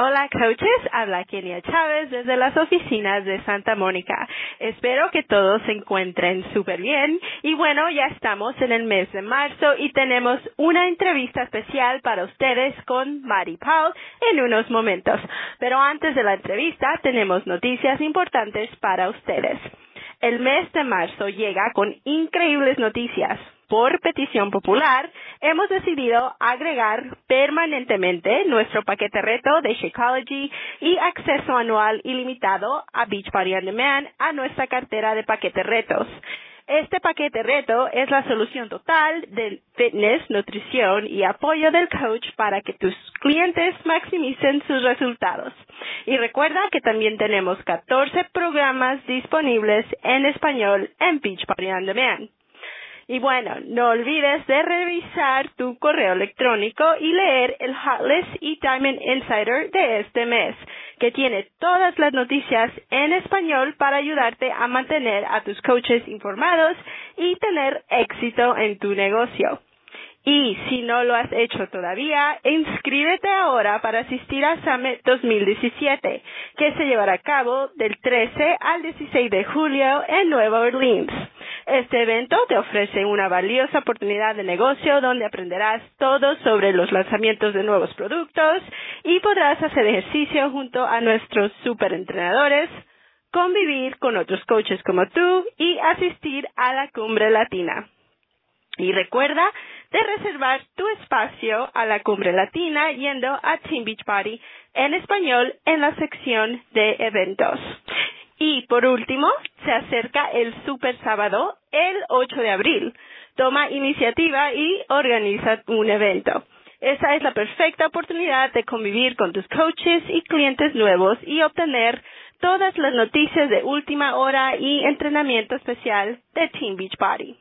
Hola coaches, habla Kenia Chávez desde las oficinas de Santa Mónica. Espero que todos se encuentren súper bien. Y bueno, ya estamos en el mes de marzo y tenemos una entrevista especial para ustedes con Mari Paul en unos momentos. Pero antes de la entrevista tenemos noticias importantes para ustedes. El mes de marzo llega con increíbles noticias. Por petición popular, hemos decidido agregar permanentemente nuestro paquete reto de Shakeology y acceso anual ilimitado a Beachbody On Demand a nuestra cartera de paquetes retos. Este paquete reto es la solución total de fitness, nutrición y apoyo del coach para que tus clientes maximicen sus resultados. Y recuerda que también tenemos 14 programas disponibles en español en Beachbody On Demand. Y bueno, no olvides de revisar tu correo electrónico y leer el Hot List y Diamond Insider de este mes, que tiene todas las noticias en español para ayudarte a mantener a tus coaches informados y tener éxito en tu negocio. Y si no lo has hecho todavía, inscríbete ahora para asistir a Summit 2017, que se llevará a cabo del 13 al 16 de julio en Nueva Orleans. Este evento te ofrece una valiosa oportunidad de negocio donde aprenderás todo sobre los lanzamientos de nuevos productos y podrás hacer ejercicio junto a nuestros superentrenadores, convivir con otros coaches como tú y asistir a la Cumbre Latina. Y recuerda de reservar tu espacio a la Cumbre Latina yendo a Team Beachbody en español en la sección de eventos. Y por último, se acerca el Super Sábado el 8 de abril. Toma iniciativa y organiza un evento. Esa es la perfecta oportunidad de convivir con tus coaches y clientes nuevos y obtener todas las noticias de última hora y entrenamiento especial de Team Beachbody.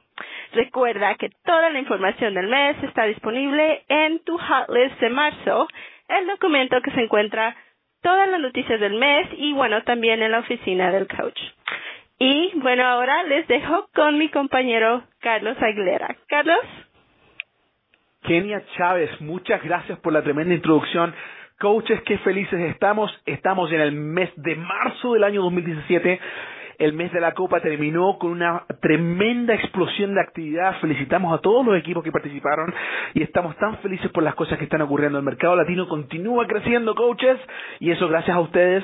Recuerda que toda la información del mes está disponible en tu Hot List de marzo, el documento que se encuentra todas las noticias del mes y, bueno, también en la oficina del coach. Y, bueno, ahora les dejo con mi compañero Carlos Aguilera. Carlos. Kenia Chávez, muchas gracias por la tremenda introducción. Coaches, qué felices estamos. Estamos en el mes de marzo del año 2017. El mes de la Copa terminó con una tremenda explosión de actividad. Felicitamos a todos los equipos que participaron y estamos tan felices por las cosas que están ocurriendo. El mercado latino continúa creciendo, coaches, y eso gracias a ustedes.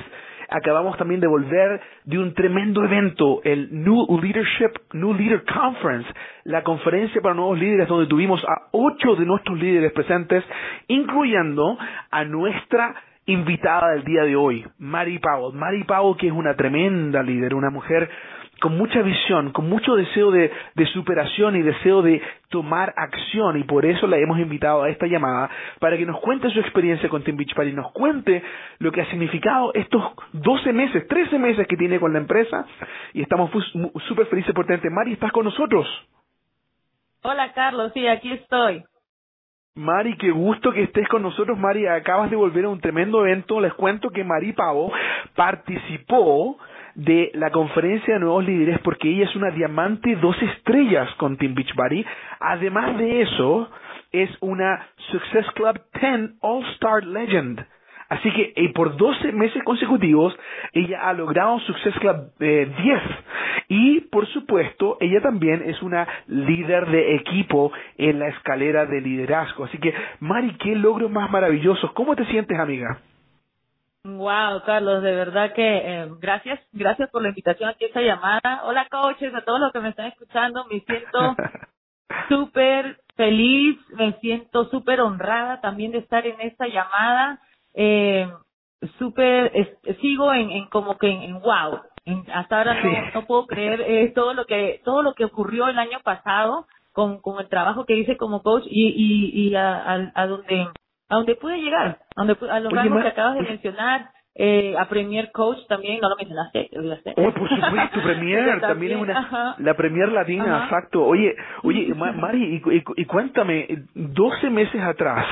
Acabamos también de volver de un tremendo evento, el New Leader Conference, la conferencia para nuevos líderes donde tuvimos a 8 de nuestros líderes presentes, incluyendo a nuestra invitada del día de hoy, Mari Powell. Mari Powell, que es una tremenda líder, una mujer con mucha visión, con mucho deseo de superación y deseo de tomar acción, y por eso la hemos invitado a esta llamada para que nos cuente su experiencia con Team Beachbody, nos cuente lo que ha significado estos 12 meses, 13 meses que tiene con la empresa, y estamos súper felices por tenerte. Mari, ¿estás con nosotros? Hola, Carlos, sí, aquí estoy. Mari, qué gusto que estés con nosotros. Mari, acabas de volver a un tremendo evento. Les cuento que Mari Pavo participó de la conferencia de nuevos líderes porque ella es una diamante 2 estrellas con Team Beachbody. Además de eso, es una Success Club 10 All-Star Legend. Así que por 12 meses consecutivos ella ha logrado Success Club 10, y por supuesto ella también es una líder de equipo en la escalera de liderazgo. Así que Mari, qué logros más maravillosos. ¿Cómo te sientes, amiga? Wow, Carlos, de verdad que gracias por la invitación aquí a esta llamada. Hola coaches, a todos los que me están escuchando, me siento súper feliz, me siento súper honrada también de estar en esta llamada. Sigo en wow. Hasta ahora no puedo creer todo lo que ocurrió el año pasado con el trabajo que hice como coach y a donde pude llegar, a los rangos que acabas de mencionar. A Premier Coach también, no lo mencionaste, oh, por supuesto, Premier también es una, ajá, la Premier Latina, ajá, exacto. Oye Mari, y cuéntame, 12 meses atrás,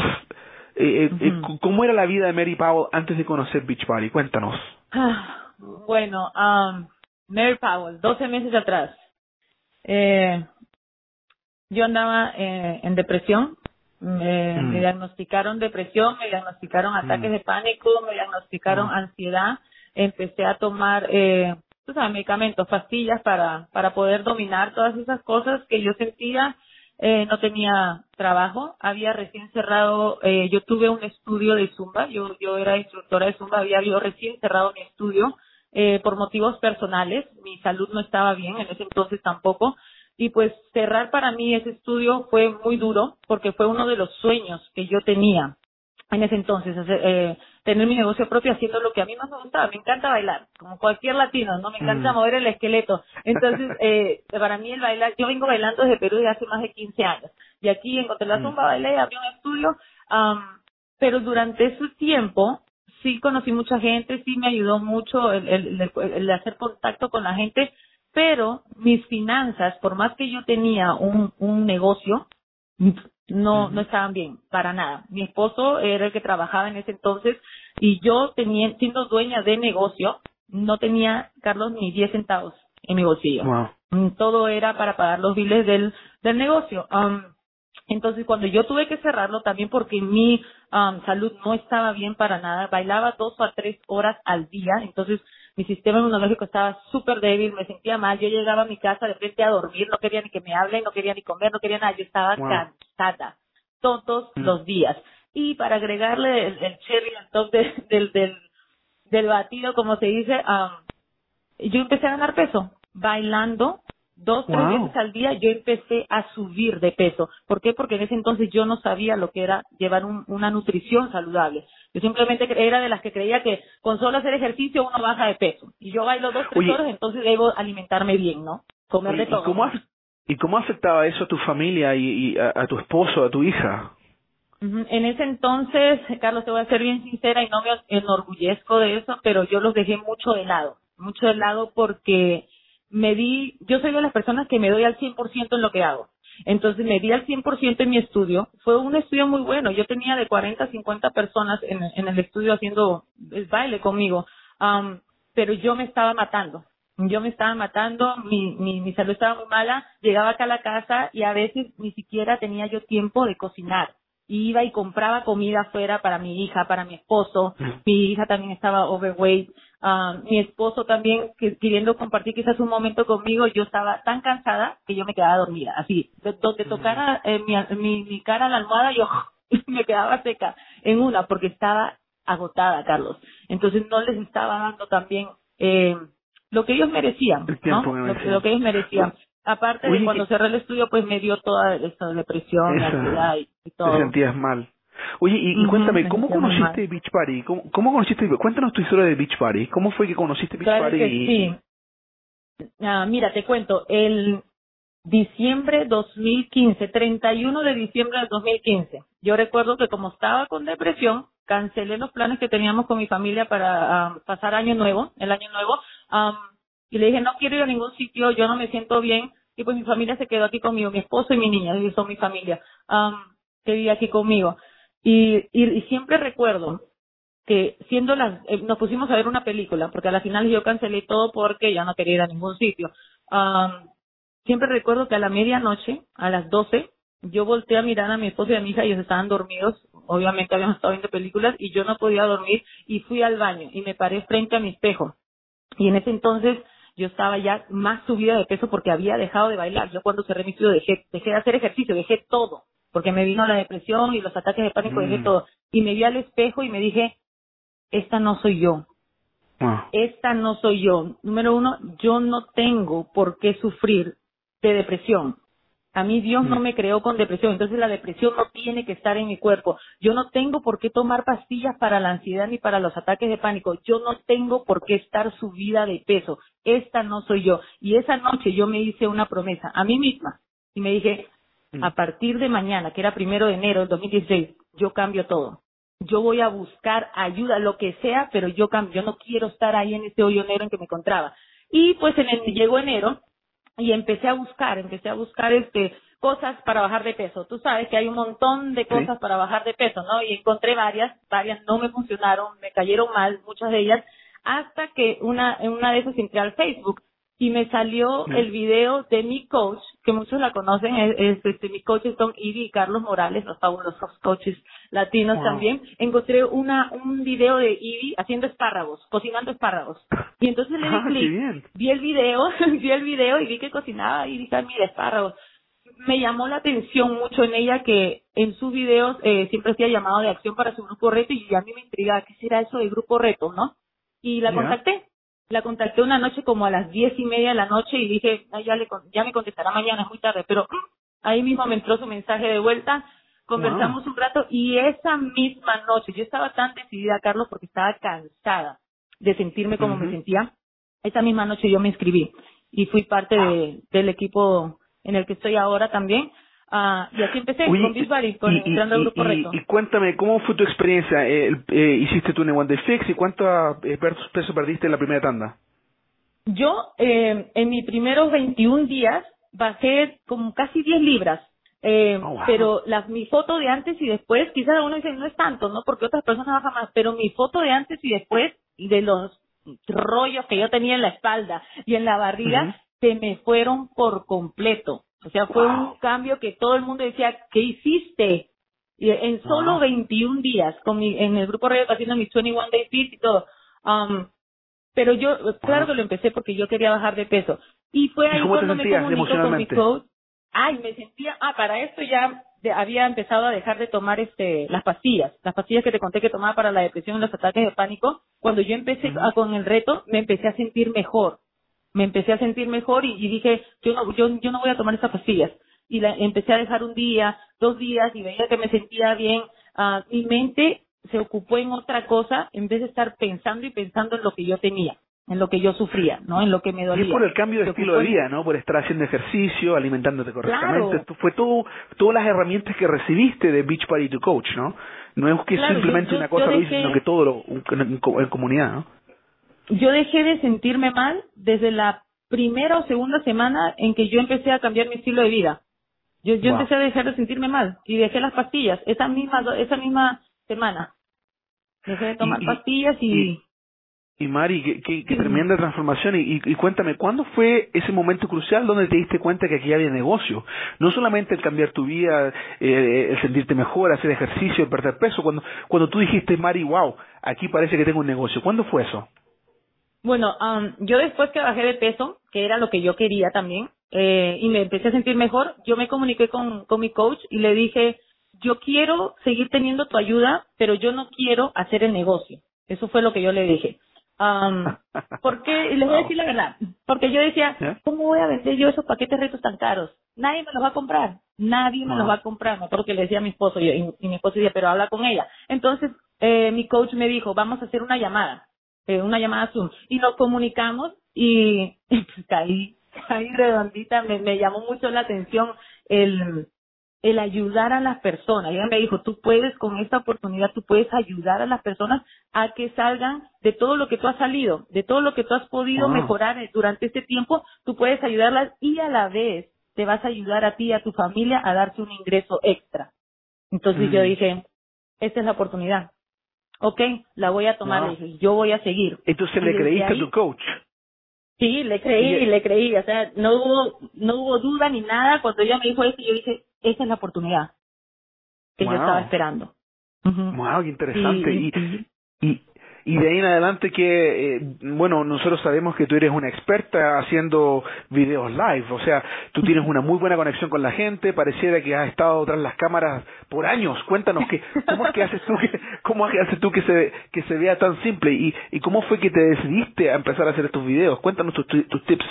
¿cómo era la vida de Mary Powell antes de conocer Beachbody? Cuéntanos. Bueno, Mary Powell, 12 meses atrás. Yo andaba en depresión, Me diagnosticaron depresión, me diagnosticaron ataques de pánico, me diagnosticaron ansiedad. Empecé a tomar medicamentos, pastillas para poder dominar todas esas cosas que yo sentía. No tenía trabajo, había recién cerrado, yo tuve un estudio de Zumba, yo era instructora de Zumba, había yo recién cerrado mi estudio por motivos personales, mi salud no estaba bien, en ese entonces tampoco, y pues cerrar para mí ese estudio fue muy duro, porque fue uno de los sueños que yo tenía en ese entonces, tener mi negocio propio haciendo lo que a mí más me gustaba. Me encanta bailar, como cualquier latino, ¿no? Me encanta mover el esqueleto. Entonces, para mí el bailar, yo vengo bailando desde Perú desde hace más de 15 años. Y aquí encontré la zumba, bailé, abrí un estudio. Pero durante ese tiempo sí conocí mucha gente, sí me ayudó mucho el hacer contacto con la gente. Pero mis finanzas, por más que yo tenía un negocio, no estaban bien, para nada. Mi esposo era el que trabajaba en ese entonces y yo tenía, siendo dueña de negocio, no tenía, Carlos, ni 10 centavos en mi bolsillo. Wow. Todo era para pagar los biles del negocio. Entonces, cuando yo tuve que cerrarlo, también porque mi salud no estaba bien para nada, bailaba 2 a 3 horas al día, entonces mi sistema inmunológico estaba súper débil, me sentía mal, yo llegaba a mi casa de frente a dormir, no quería ni que me hablen, no quería ni comer, no quería nada, yo estaba cansada todos los días. Y para agregarle el cherry al top del batido, como se dice, yo empecé a ganar peso, bailando 2, 3 veces al día, yo empecé a subir de peso. ¿Por qué? Porque en ese entonces yo no sabía lo que era llevar una nutrición saludable. Yo simplemente era de las que creía que con solo hacer ejercicio uno baja de peso. Y yo bailo 2, 3 horas, entonces debo alimentarme bien, ¿no? Comer de todo. ¿Y cómo afectaba eso a tu familia y a tu esposo, a tu hija? En ese entonces, Carlos, te voy a ser bien sincera y no me enorgullezco de eso, pero yo los dejé mucho de lado porque... yo soy de las personas que me doy al 100% en lo que hago. Entonces me di al 100% en mi estudio. Fue un estudio muy bueno. Yo tenía de 40 a 50 personas en el estudio haciendo el baile conmigo. Pero yo me estaba matando. Mi salud estaba muy mala. Llegaba acá a la casa y a veces ni siquiera tenía yo tiempo de cocinar. Iba y compraba comida afuera para mi hija, para mi esposo. Mi hija también estaba overweight. Mi esposo también, queriendo compartir quizás un momento conmigo, yo estaba tan cansada que yo me quedaba dormida, así, donde tocara mi cara a la almohada, yo me quedaba seca en una, porque estaba agotada, Carlos. Entonces no les estaba dando también lo que ellos merecían, ¿no? Lo que ellos merecían. Aparte de cuando cerré el estudio, pues me dio toda esa depresión, ansiedad y todo. Te sentías mal. Oye, y cuéntame, ¿cómo conociste Beachbody? ¿Cómo conociste? Cuéntanos tu historia de Beachbody. ¿Cómo fue que conociste Beachbody? Claro que sí. Mira, te cuento. El diciembre 2015, 31 de diciembre del 2015, yo recuerdo que como estaba con depresión, cancelé los planes que teníamos con mi familia para pasar el año nuevo, y le dije, no quiero ir a ningún sitio, yo no me siento bien, y pues mi familia se quedó aquí conmigo, mi esposo y mi niña, ellos son mi familia, que vive aquí conmigo. Y siempre recuerdo que nos pusimos a ver una película, porque a la final yo cancelé todo porque ya no quería ir a ningún sitio. Siempre recuerdo que a la medianoche, a las 12, yo volteé a mirar a mi esposo y a mi hija, ellos estaban dormidos, obviamente habíamos estado viendo películas y yo no podía dormir, y fui al baño y me paré frente a mi espejo. Y en ese entonces yo estaba ya más subida de peso porque había dejado de bailar. Yo cuando cerré mi estudio dejé de hacer ejercicio, dejé todo, porque me vino la depresión y los ataques de pánico, dejé todo. Y me vi al espejo y me dije, esta no soy yo. Esta no soy yo. Número uno, yo no tengo por qué sufrir de depresión. A mí Dios no me creó con depresión, entonces la depresión no tiene que estar en mi cuerpo. Yo no tengo por qué tomar pastillas para la ansiedad ni para los ataques de pánico. Yo no tengo por qué estar subida de peso. Esta no soy yo. Y esa noche yo me hice una promesa a mí misma. Y me dije, a partir de mañana, que era 1 de enero del 2016, yo cambio todo. Yo voy a buscar ayuda, lo que sea, pero yo cambio. Yo no quiero estar ahí en ese hoyo negro en que me encontraba. Y pues llegó enero y empecé a buscar cosas para bajar de peso. Tú sabes que hay un montón de cosas para bajar de peso, ¿no? Y encontré varias no me funcionaron, me cayeron mal, muchas de ellas, hasta que una de esas entré al Facebook y me salió el video de mi coach, que muchos la conocen, mis coaches son Ivy y Carlos Morales, los fabulosos coaches latinos también. Encontré un video de Ivy haciendo espárragos, cocinando espárragos. Y entonces le di clic, vi el video y vi que cocinaba y dije, mira, espárragos. Me llamó la atención mucho en ella que en sus videos siempre hacía llamado de acción para su grupo reto y a mí me intrigaba, ¿qué será eso de grupo reto, no? Y la contacté. La contacté una noche como a las 10:30 de la noche y dije, ya me contestará mañana, es muy tarde. Pero ahí mismo me entró su mensaje de vuelta, conversamos un rato y esa misma noche, yo estaba tan decidida, Carlos, porque estaba cansada de sentirme como me sentía. Esa misma noche yo me inscribí y fui parte del equipo en el que estoy ahora también. Y así empecé con Beachbody, entrando al grupo reto. Y cuéntame, ¿cómo fue tu experiencia? ¿Hiciste tu 21 Day Fix y cuánto peso perdiste en la primera tanda? Yo, en mis primeros 21 días, bajé como casi 10 libras. Pero mi foto de antes y después, quizás uno dice, no es tanto, ¿no? Porque otras personas bajan más, pero mi foto de antes y después, de los rollos que yo tenía en la espalda y en la barriga, se me fueron por completo. O sea, fue un cambio que todo el mundo decía, ¿qué hiciste? Y en solo 21 días, en el grupo radio haciendo mis 21 Day Fix y todo. Pero yo, claro que lo empecé porque yo quería bajar de peso. Y fue ahí cuando me comunico con mi coach. Ay, me sentía, para esto ya había empezado a dejar de tomar las pastillas que te conté que tomaba para la depresión y los ataques de pánico. Cuando yo empecé con el reto, me empecé a sentir mejor. Me empecé a sentir mejor y dije, yo no voy a tomar esas pastillas. Y empecé a dejar un día, 2 días, y veía que me sentía bien. Mi mente se ocupó en otra cosa en vez de estar pensando y pensando en lo que yo tenía, en lo que yo sufría, ¿no? En lo que me dolía. Y es por el cambio de estilo de vida, ¿no? Por estar haciendo ejercicio, alimentándote correctamente. Claro. Fue todas las herramientas que recibiste de Beachbody to Coach, ¿no? No es que simplemente una cosa lo hice, sino que todo en comunidad, ¿no? Yo dejé de sentirme mal desde la primera o segunda semana en que yo empecé a cambiar mi estilo de vida. Yo empecé a dejar de sentirme mal y dejé las pastillas esa misma semana. Dejé de tomar pastillas y Mari, qué tremenda transformación. Y cuéntame, ¿cuándo fue ese momento crucial donde te diste cuenta que aquí había negocio? No solamente el cambiar tu vida, el sentirte mejor, hacer ejercicio, el perder peso. Cuando tú dijiste, Mari, wow, aquí parece que tengo un negocio. ¿Cuándo fue eso? Bueno, yo después que bajé de peso, que era lo que yo quería también, y me empecé a sentir mejor, yo me comuniqué con mi coach y le dije, yo quiero seguir teniendo tu ayuda, pero yo no quiero hacer el negocio. Eso fue lo que yo le dije. Porque, les voy a decir la verdad, porque yo decía, ¿cómo voy a vender yo esos paquetes retos tan caros? Nadie me los va a comprar, no porque le decía a mi esposo, y mi esposo decía, pero habla con ella. Entonces, mi coach me dijo, vamos a hacer una llamada Zoom, y nos comunicamos y caí redondita. Me llamó mucho la atención el ayudar a las personas. Ella me dijo, tú puedes, con esta oportunidad, tú puedes ayudar a las personas a que salgan de todo lo que tú has salido, de todo lo que tú has podido mejorar durante este tiempo. Tú puedes ayudarlas y a la vez te vas a ayudar a ti y a tu familia a darte un ingreso extra. Entonces yo dije, esta es la oportunidad. Okay, la voy a tomar, dije, yo voy a seguir. Entonces, ¿le creíste a tu coach? Sí, le creí, o sea, no hubo duda ni nada. Cuando ella me dijo eso, yo dije, esa es la oportunidad que yo estaba esperando. Wow, qué interesante. Y de ahí en adelante que, bueno, nosotros sabemos que tú eres una experta haciendo videos live, o sea, tú tienes una muy buena conexión con la gente, pareciera que has estado tras las cámaras por años. Cuéntanos, ¿cómo haces tú que se vea tan simple? ¿Y cómo fue que te decidiste a empezar a hacer estos videos? Cuéntanos tus tips.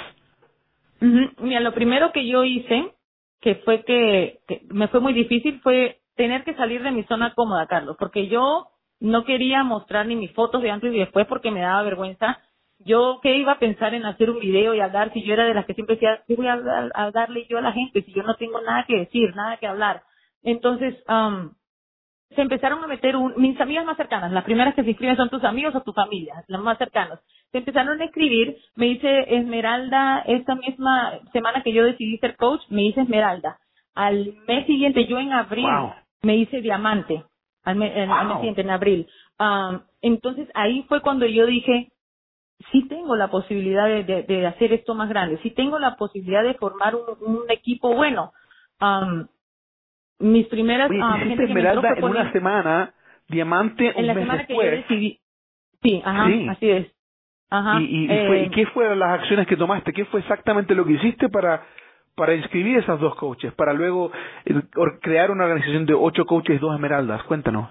Mira, lo primero que yo hice, que fue que me fue muy difícil, fue tener que salir de mi zona cómoda, Carlos, porque yo no quería mostrar ni mis fotos de antes y después porque me daba vergüenza. Yo qué iba a pensar en hacer un video y hablar si yo era de las que siempre decía, ¿qué voy a darle yo a la gente si yo no tengo nada que decir, nada que hablar? Entonces, se empezaron a meter mis amigas más cercanas, las primeras que se inscriben son tus amigos o tu familia, las más cercanas. Se empezaron a escribir, me dice Esmeralda, esta misma semana que yo decidí ser coach, me dice Esmeralda. Al mes siguiente, yo en abril, me hice diamante. Al mes siguiente, en abril. Entonces ahí fue cuando yo dije, sí tengo la posibilidad de hacer esto más grande, sí tengo la posibilidad de formar un equipo bueno. Mis primeras... Oye, gente que Esmeralda, me proponer, en una semana, Diamante un mes después. Que yo decidí. Sí, ajá, sí, así es. Ajá. ¿Y qué fueron las acciones que tomaste? ¿Qué fue exactamente lo que hiciste para inscribir esas dos coaches, para luego crear una organización de 8 coaches, 2 esmeraldas? Cuéntanos.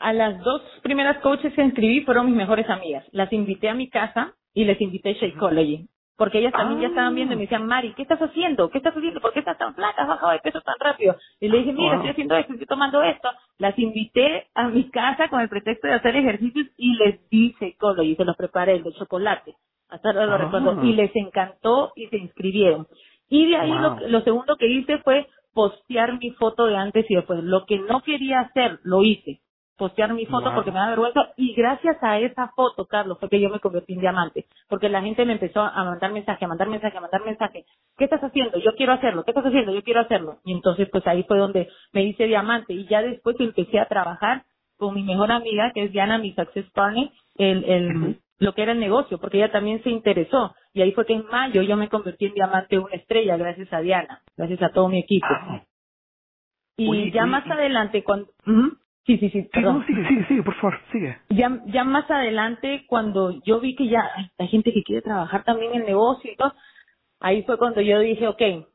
A las 2 primeras coaches que inscribí fueron mis mejores amigas. Las invité a mi casa y les invité Shakeology, porque ellas también ya estaban viendo y me decían, Mari, ¿qué estás haciendo? ¿Qué estás haciendo? ¿Por qué estás tan flaca? ¿Has bajado de peso tan rápido? Y le dije, mira, estoy haciendo esto, estoy tomando esto. Las invité a mi casa con el pretexto de hacer ejercicios y les di Shakeology, se los preparé, el de chocolate, hasta ahora lo recuerdo. Y les encantó y se inscribieron. Y de ahí lo segundo que hice fue postear mi foto de antes y después. Lo que no quería hacer, lo hice. Postear mi foto porque me da vergüenza, y gracias a esa foto, Carlos, fue que yo me convertí en diamante, porque la gente me empezó a mandar mensaje, a mandar mensaje, a mandar mensaje. ¿Qué estás haciendo? Yo quiero hacerlo. ¿Qué estás haciendo? Yo quiero hacerlo. Y entonces pues ahí fue donde me hice diamante, y ya después empecé a trabajar con mi mejor amiga, que es Diana, mi Success Partner, lo que era el negocio, porque ella también se interesó, y ahí fue que en mayo yo me convertí en diamante una estrella, gracias a Diana, gracias a todo mi equipo. Y oye, ya más adelante cuando... Sí, perdón. Sigue, por favor, sigue. Ya más adelante, cuando yo vi que ya hay gente que quiere trabajar también en negocio y todo, ahí fue cuando yo dije, okay,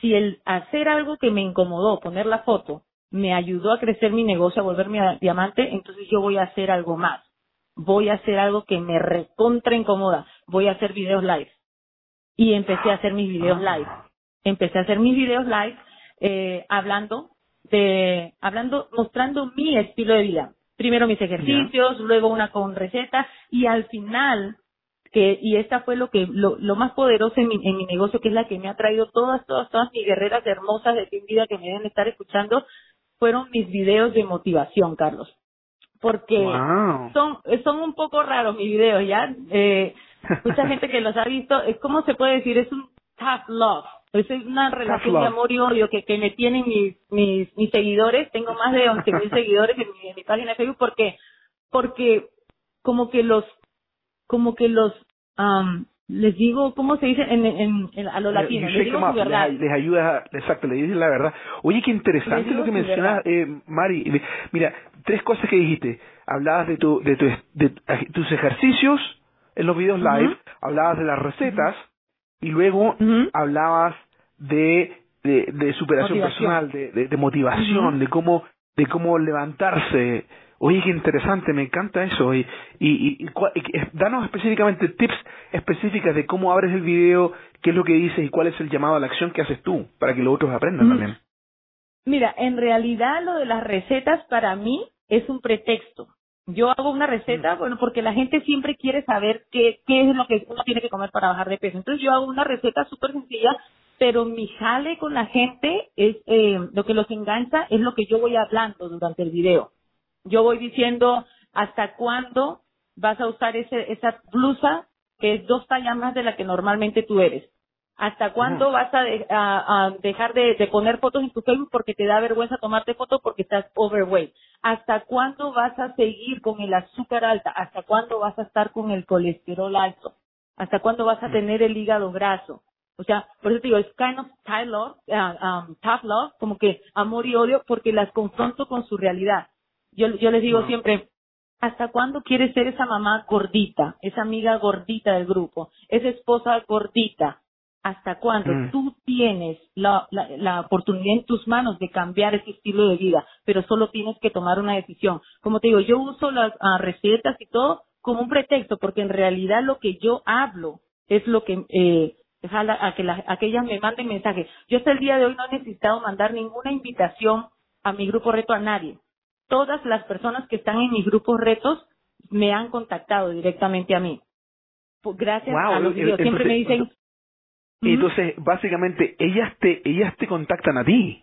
si el hacer algo que me incomodó, poner la foto, me ayudó a crecer mi negocio, a volverme a diamante, entonces yo voy a hacer algo más. Voy a hacer algo que me recontra incomoda. Voy a hacer videos live. Y empecé a hacer mis videos live. Hablando... mostrando mi estilo de vida. Primero mis ejercicios, luego una con receta, y al final, y esta fue lo más poderoso en mi negocio, que es la que me ha traído todas mis guerreras hermosas de Team Vida que me deben estar escuchando, fueron mis videos de motivación, Carlos. Porque son un poco raros mis videos, ¿ya? Mucha gente que los ha visto, es como se puede decir, es un tough love. Es una relación de amor y odio que me tienen mis seguidores. Tengo más de 11,000 seguidores en mi página de Facebook. ¿Por qué? Porque les digo, ¿cómo se dice a los latinos? Les digo su verdad. Les ayuda, exacto, les dice la verdad. Oye, qué interesante lo que mencionas, Mari. Mira, 3 cosas que dijiste. Hablabas de tus ejercicios en los videos live, hablabas de las recetas, y luego hablabas de superación personal, de motivación, de cómo levantarse. Oye, qué interesante, me encanta eso. Y danos específicamente tips específicas de cómo abres el video, qué es lo que dices y cuál es el llamado a la acción que haces tú, para que los otros aprendan también. Mira, en realidad lo de las recetas para mí es un pretexto. Yo hago una receta, bueno, porque la gente siempre quiere saber qué es lo que uno tiene que comer para bajar de peso. Entonces yo hago una receta súper sencilla, pero mi jale con la gente es lo que los engancha es lo que yo voy hablando durante el video. Yo voy diciendo hasta cuándo vas a usar esa blusa que es 2 tallas más de la que normalmente tú eres. ¿Hasta cuándo vas a dejar de poner fotos en tu Facebook porque te da vergüenza tomarte fotos porque estás overweight? ¿Hasta cuándo vas a seguir con el azúcar alta? ¿Hasta cuándo vas a estar con el colesterol alto? ¿Hasta cuándo vas a tener el hígado graso? O sea, por eso te digo, es kind of tough love, como que amor y odio, porque las confronto con su realidad. Yo les digo siempre... ¿Hasta cuándo quieres ser esa mamá gordita? Esa amiga gordita del grupo. Esa esposa gordita. ¿Hasta cuándo? Tú tienes la oportunidad en tus manos de cambiar ese estilo de vida, pero solo tienes que tomar una decisión. Como te digo, yo uso las recetas y todo como un pretexto, porque en realidad lo que yo hablo es lo que jala a que ellas me manden mensajes. Yo hasta el día de hoy no he necesitado mandar ninguna invitación a mi grupo reto a nadie. Todas las personas que están en mis grupos retos me han contactado directamente a mí. Gracias a los videos. Siempre me dicen... Entonces, básicamente, ellas te contactan a ti.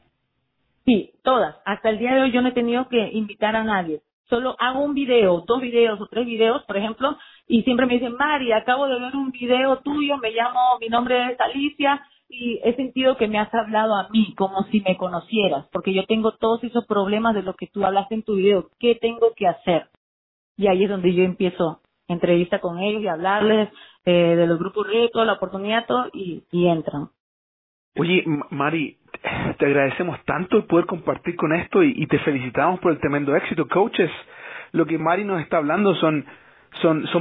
Sí, todas. Hasta el día de hoy yo no he tenido que invitar a nadie. Solo hago un video, 2 videos o 3 videos, por ejemplo, y siempre me dicen, Mari, acabo de ver un video tuyo, mi nombre es Alicia, y he sentido que me has hablado a mí, como si me conocieras, porque yo tengo todos esos problemas de los que tú hablaste en tu video. ¿Qué tengo que hacer? Y ahí es donde yo empiezo entrevista con ellos y hablarles de los grupos retos, la oportunidad, todo, y entran. Oye, Mari, te agradecemos tanto el poder compartir con esto y te felicitamos por el tremendo éxito. Coaches, lo que Mari nos está hablando son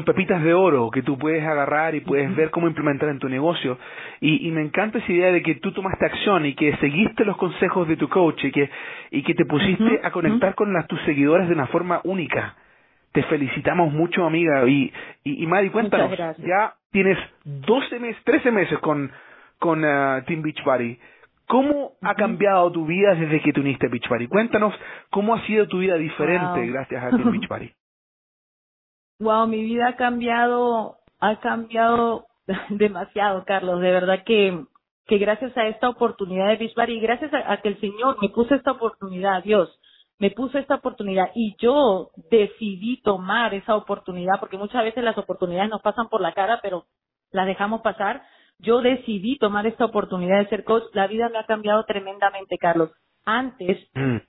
pepitas de oro que tú puedes agarrar y puedes ver cómo implementar en tu negocio, y me encanta esa idea de que tú tomaste acción y que seguiste los consejos de tu coach y que te pusiste a conectar con tus seguidores de una forma única. Te felicitamos mucho, amiga. Y Mari, cuéntanos, ya tienes 12 meses, 13 meses con Team Beachbody. ¿Cómo ha cambiado tu vida desde que te uniste a Beachbody? Cuéntanos cómo ha sido tu vida diferente gracias a Team Beachbody. Wow, mi vida ha cambiado demasiado, Carlos. De verdad que gracias a esta oportunidad de Beachbody, y gracias a que el Señor me puso esta oportunidad, Dios, me puso esta oportunidad y yo decidí tomar esa oportunidad, porque muchas veces las oportunidades nos pasan por la cara, pero las dejamos pasar. Yo decidí tomar esta oportunidad de ser coach. La vida me ha cambiado tremendamente, Carlos. Antes,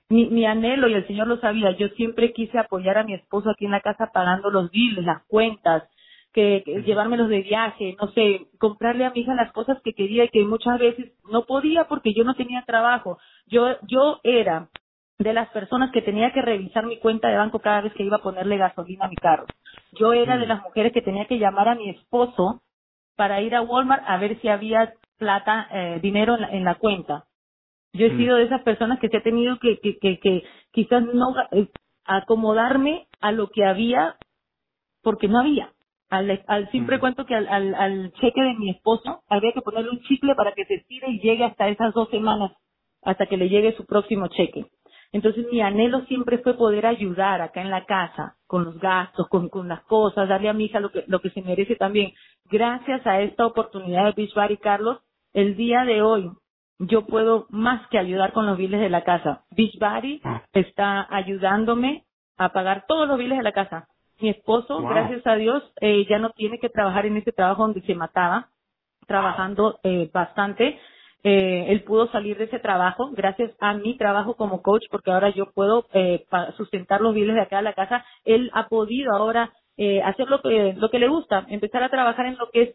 mi anhelo, y el Señor lo sabía, yo siempre quise apoyar a mi esposo aquí en la casa pagando los bills, las cuentas, que llevármelos de viaje, no sé, comprarle a mi hija las cosas que quería y que muchas veces no podía porque yo no tenía trabajo. Yo era de las personas que tenía que revisar mi cuenta de banco cada vez que iba a ponerle gasolina a mi carro. Yo era de las mujeres que tenía que llamar a mi esposo para ir a Walmart a ver si había plata, dinero en la cuenta. Yo he sido de esas personas que se ha tenido que quizás no acomodarme a lo que había, porque no había. Al simple cuento que al cheque de mi esposo había que ponerle un chicle para que se estire y llegue hasta esas 2 semanas, hasta que le llegue su próximo cheque. Entonces mi anhelo siempre fue poder ayudar acá en la casa, con los gastos, con las cosas, darle a mi hija lo que se merece también. Gracias a esta oportunidad de Beachbody, Carlos, el día de hoy, yo puedo más que ayudar con los biles de la casa. Beachbody está ayudándome a pagar todos los biles de la casa. Mi esposo, gracias a Dios, ya no tiene que trabajar en ese trabajo donde se mataba, trabajando bastante. Él pudo salir de ese trabajo gracias a mi trabajo como coach, porque ahora yo puedo sustentar los biles de acá de la casa. Él ha podido ahora hacer lo que le gusta, empezar a trabajar en lo que es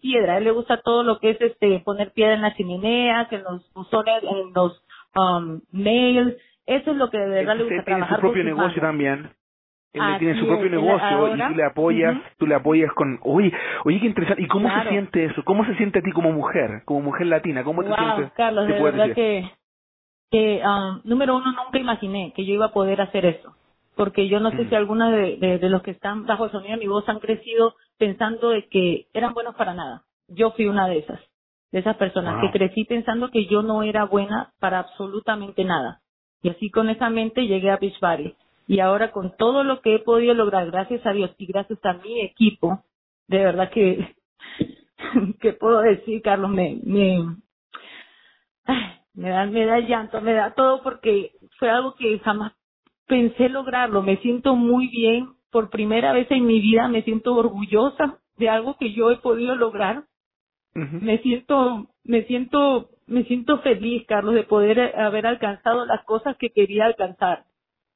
piedra. A él le gusta todo lo que es poner piedra en las chimeneas, en los buzones, en los nails. Eso es lo que de verdad le gusta trabajar. Su propio negocio también. Él tiene su propio negocio ahora, y tú le apoyas con... Oye, qué interesante. ¿Y cómo se siente eso? ¿Cómo se siente a ti como mujer latina? ¿Cómo te sientes? Carlos, de verdad que número uno, nunca imaginé que yo iba a poder hacer eso. Porque yo no sé si algunos de los que están bajo el sonido de mi voz han crecido pensando de que eran buenos para nada. Yo fui una de esas personas que crecí pensando que yo no era buena para absolutamente nada. Y así con esa mente llegué a Beachbody. Y ahora con todo lo que he podido lograr, gracias a Dios y gracias a mi equipo, de verdad que puedo decir, Carlos, me da llanto, me da todo, porque fue algo que jamás pensé lograrlo. Me siento muy bien. Por primera vez en mi vida me siento orgullosa de algo que yo he podido lograr. Me siento feliz, Carlos, de poder haber alcanzado las cosas que quería alcanzar,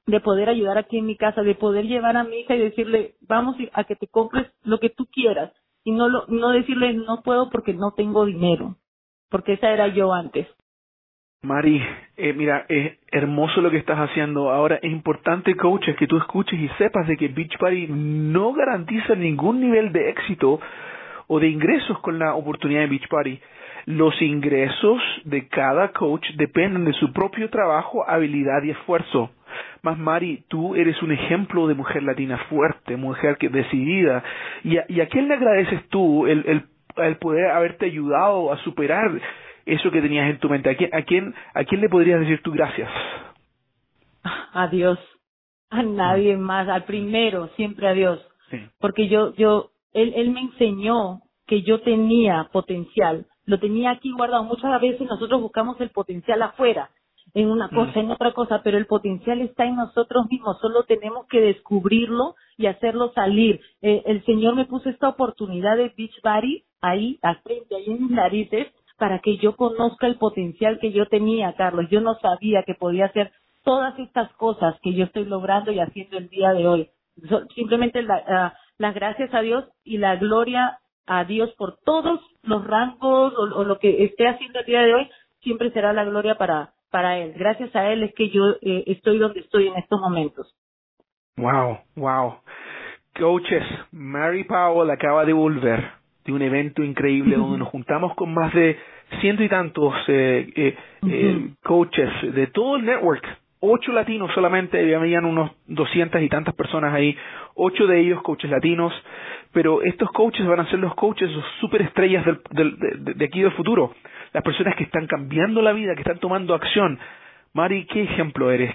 de poder ayudar aquí en mi casa, de poder llevar a mi hija y decirle, vamos a que te compres lo que tú quieras, y no decirle, no puedo porque no tengo dinero, porque esa era yo antes. Mari, mira, es hermoso lo que estás haciendo. Ahora, es importante, coaches, que tú escuches y sepas de que Beachbody no garantiza ningún nivel de éxito o de ingresos con la oportunidad de Beachbody. Los ingresos de cada coach dependen de su propio trabajo, habilidad y esfuerzo. Mas, Mari, tú eres un ejemplo de mujer latina fuerte, mujer decidida. ¿Y a quién le agradeces tú el poder haberte ayudado a superar eso que tenías en tu mente? ¿A quién le podrías decir tú gracias? A Dios. A nadie más. Al primero, siempre a Dios. Sí. Porque él me enseñó que yo tenía potencial. Lo tenía aquí guardado. Muchas veces nosotros buscamos el potencial afuera, en una cosa, en otra cosa, pero el potencial está en nosotros mismos, solo tenemos que descubrirlo y hacerlo salir. El Señor me puso esta oportunidad de Beachbody ahí, al frente, ahí en mis narices, para que yo conozca el potencial que yo tenía, Carlos. Yo no sabía que podía hacer todas estas cosas que yo estoy logrando y haciendo el día de hoy. Simplemente las gracias a Dios y la gloria a Dios por todos los rangos o lo que esté haciendo el día de hoy, siempre será la gloria para Él. Gracias a Él es que yo estoy donde estoy en estos momentos. Wow, wow. Coaches, Mary Powell acaba de volver de un evento increíble donde nos juntamos con más de 100 y tantos coaches de todo el network. 8 latinos solamente, habían unos 200 y tantas personas ahí, 8 de ellos coaches latinos, pero estos coaches van a ser los coaches, los superestrellas de aquí del futuro, las personas que están cambiando la vida, que están tomando acción. Mari, ¿qué ejemplo eres?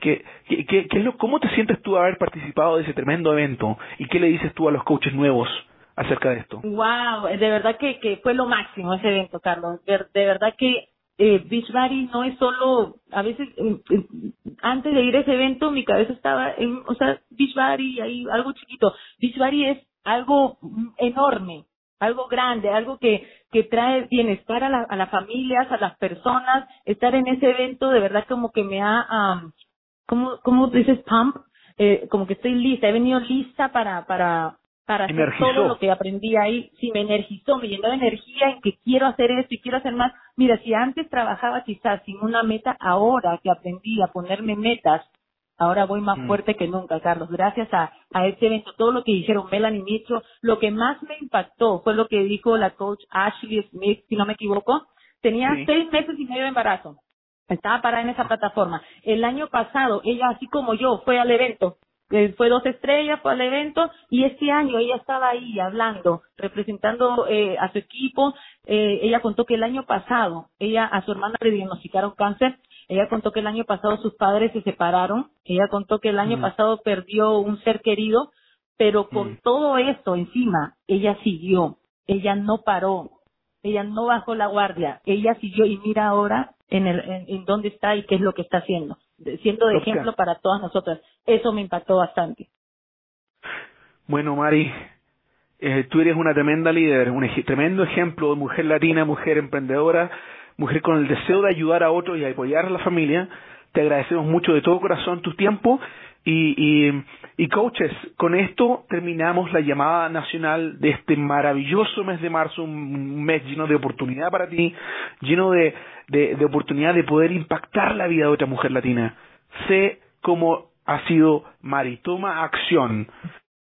¿Cómo te sientes tú de haber participado de ese tremendo evento? ¿Y qué le dices tú a los coaches nuevos acerca de esto? Wow, de verdad que fue lo máximo ese evento, Carlos. De verdad que Beachbody no es solo, a veces antes de ir a ese evento mi cabeza estaba en, o sea, Beachbody, ahí algo chiquito. Beachbody es algo enorme, algo grande, algo que trae bienestar a las familias, a las personas. Estar en ese evento de verdad como que me ha, ¿cómo dices, pump? Como que estoy lista, he venido lista para hacer todo lo que aprendí ahí. Sí, me energizó, me llenó de energía en que quiero hacer esto y quiero hacer más. Mira, si antes trabajaba quizás sin una meta, ahora que aprendí a ponerme metas, ahora voy más fuerte que nunca, Carlos. Gracias a este evento, todo lo que dijeron Melanie y Mitchell, lo que más me impactó fue lo que dijo la coach Ashley Smith, si no me equivoco. Tenía 6 meses y medio de embarazo. Estaba parada en esa plataforma. El año pasado, ella, así como yo, fue al evento. Fue 2 estrellas, fue al evento, y este año ella estaba ahí hablando, representando a su equipo. Ella contó que el año pasado, a su hermana le diagnosticaron cáncer. Ella contó que el año pasado sus padres se separaron. Ella contó que el año pasado perdió un ser querido, pero con todo esto encima, ella siguió. Ella no paró. Ella no bajó la guardia. Ella siguió y mira ahora en dónde está y qué es lo que está haciendo. Siendo de ejemplo para todas nosotras. Eso me impactó bastante. Bueno, Mari, tú eres una tremenda líder, un tremendo ejemplo de mujer latina, mujer emprendedora, mujer con el deseo de ayudar a otros y apoyar a la familia. Te agradecemos mucho de todo corazón tu tiempo. Y coaches, con esto terminamos la llamada nacional de este maravilloso mes de marzo, un mes lleno de oportunidad para ti, lleno de oportunidad de poder impactar la vida de otra mujer latina. Sé cómo ha sido Mari, toma acción.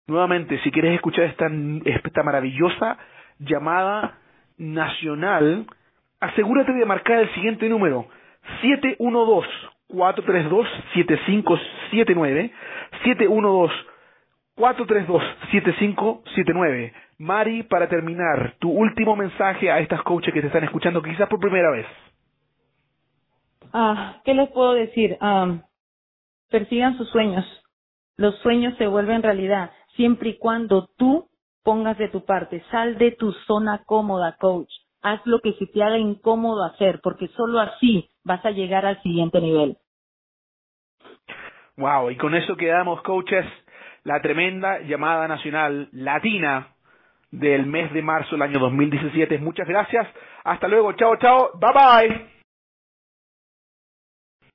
Nuevamente, si quieres escuchar esta maravillosa llamada nacional, asegúrate de marcar el siguiente número, 712-432-7579, 712-432-7579. Mari, para terminar, tu último mensaje a estas coaches que te están escuchando quizás por primera vez. ¿Qué les puedo decir? Persigan sus sueños. Los sueños se vuelven realidad siempre y cuando tú pongas de tu parte. Sal de tu zona cómoda, coach. Haz lo que se te haga incómodo hacer, porque solo así vas a llegar al siguiente nivel. Wow, y con eso quedamos, coaches, la tremenda llamada nacional latina del mes de marzo del año 2017. Muchas gracias. Hasta luego. Chao, chao. Bye, bye.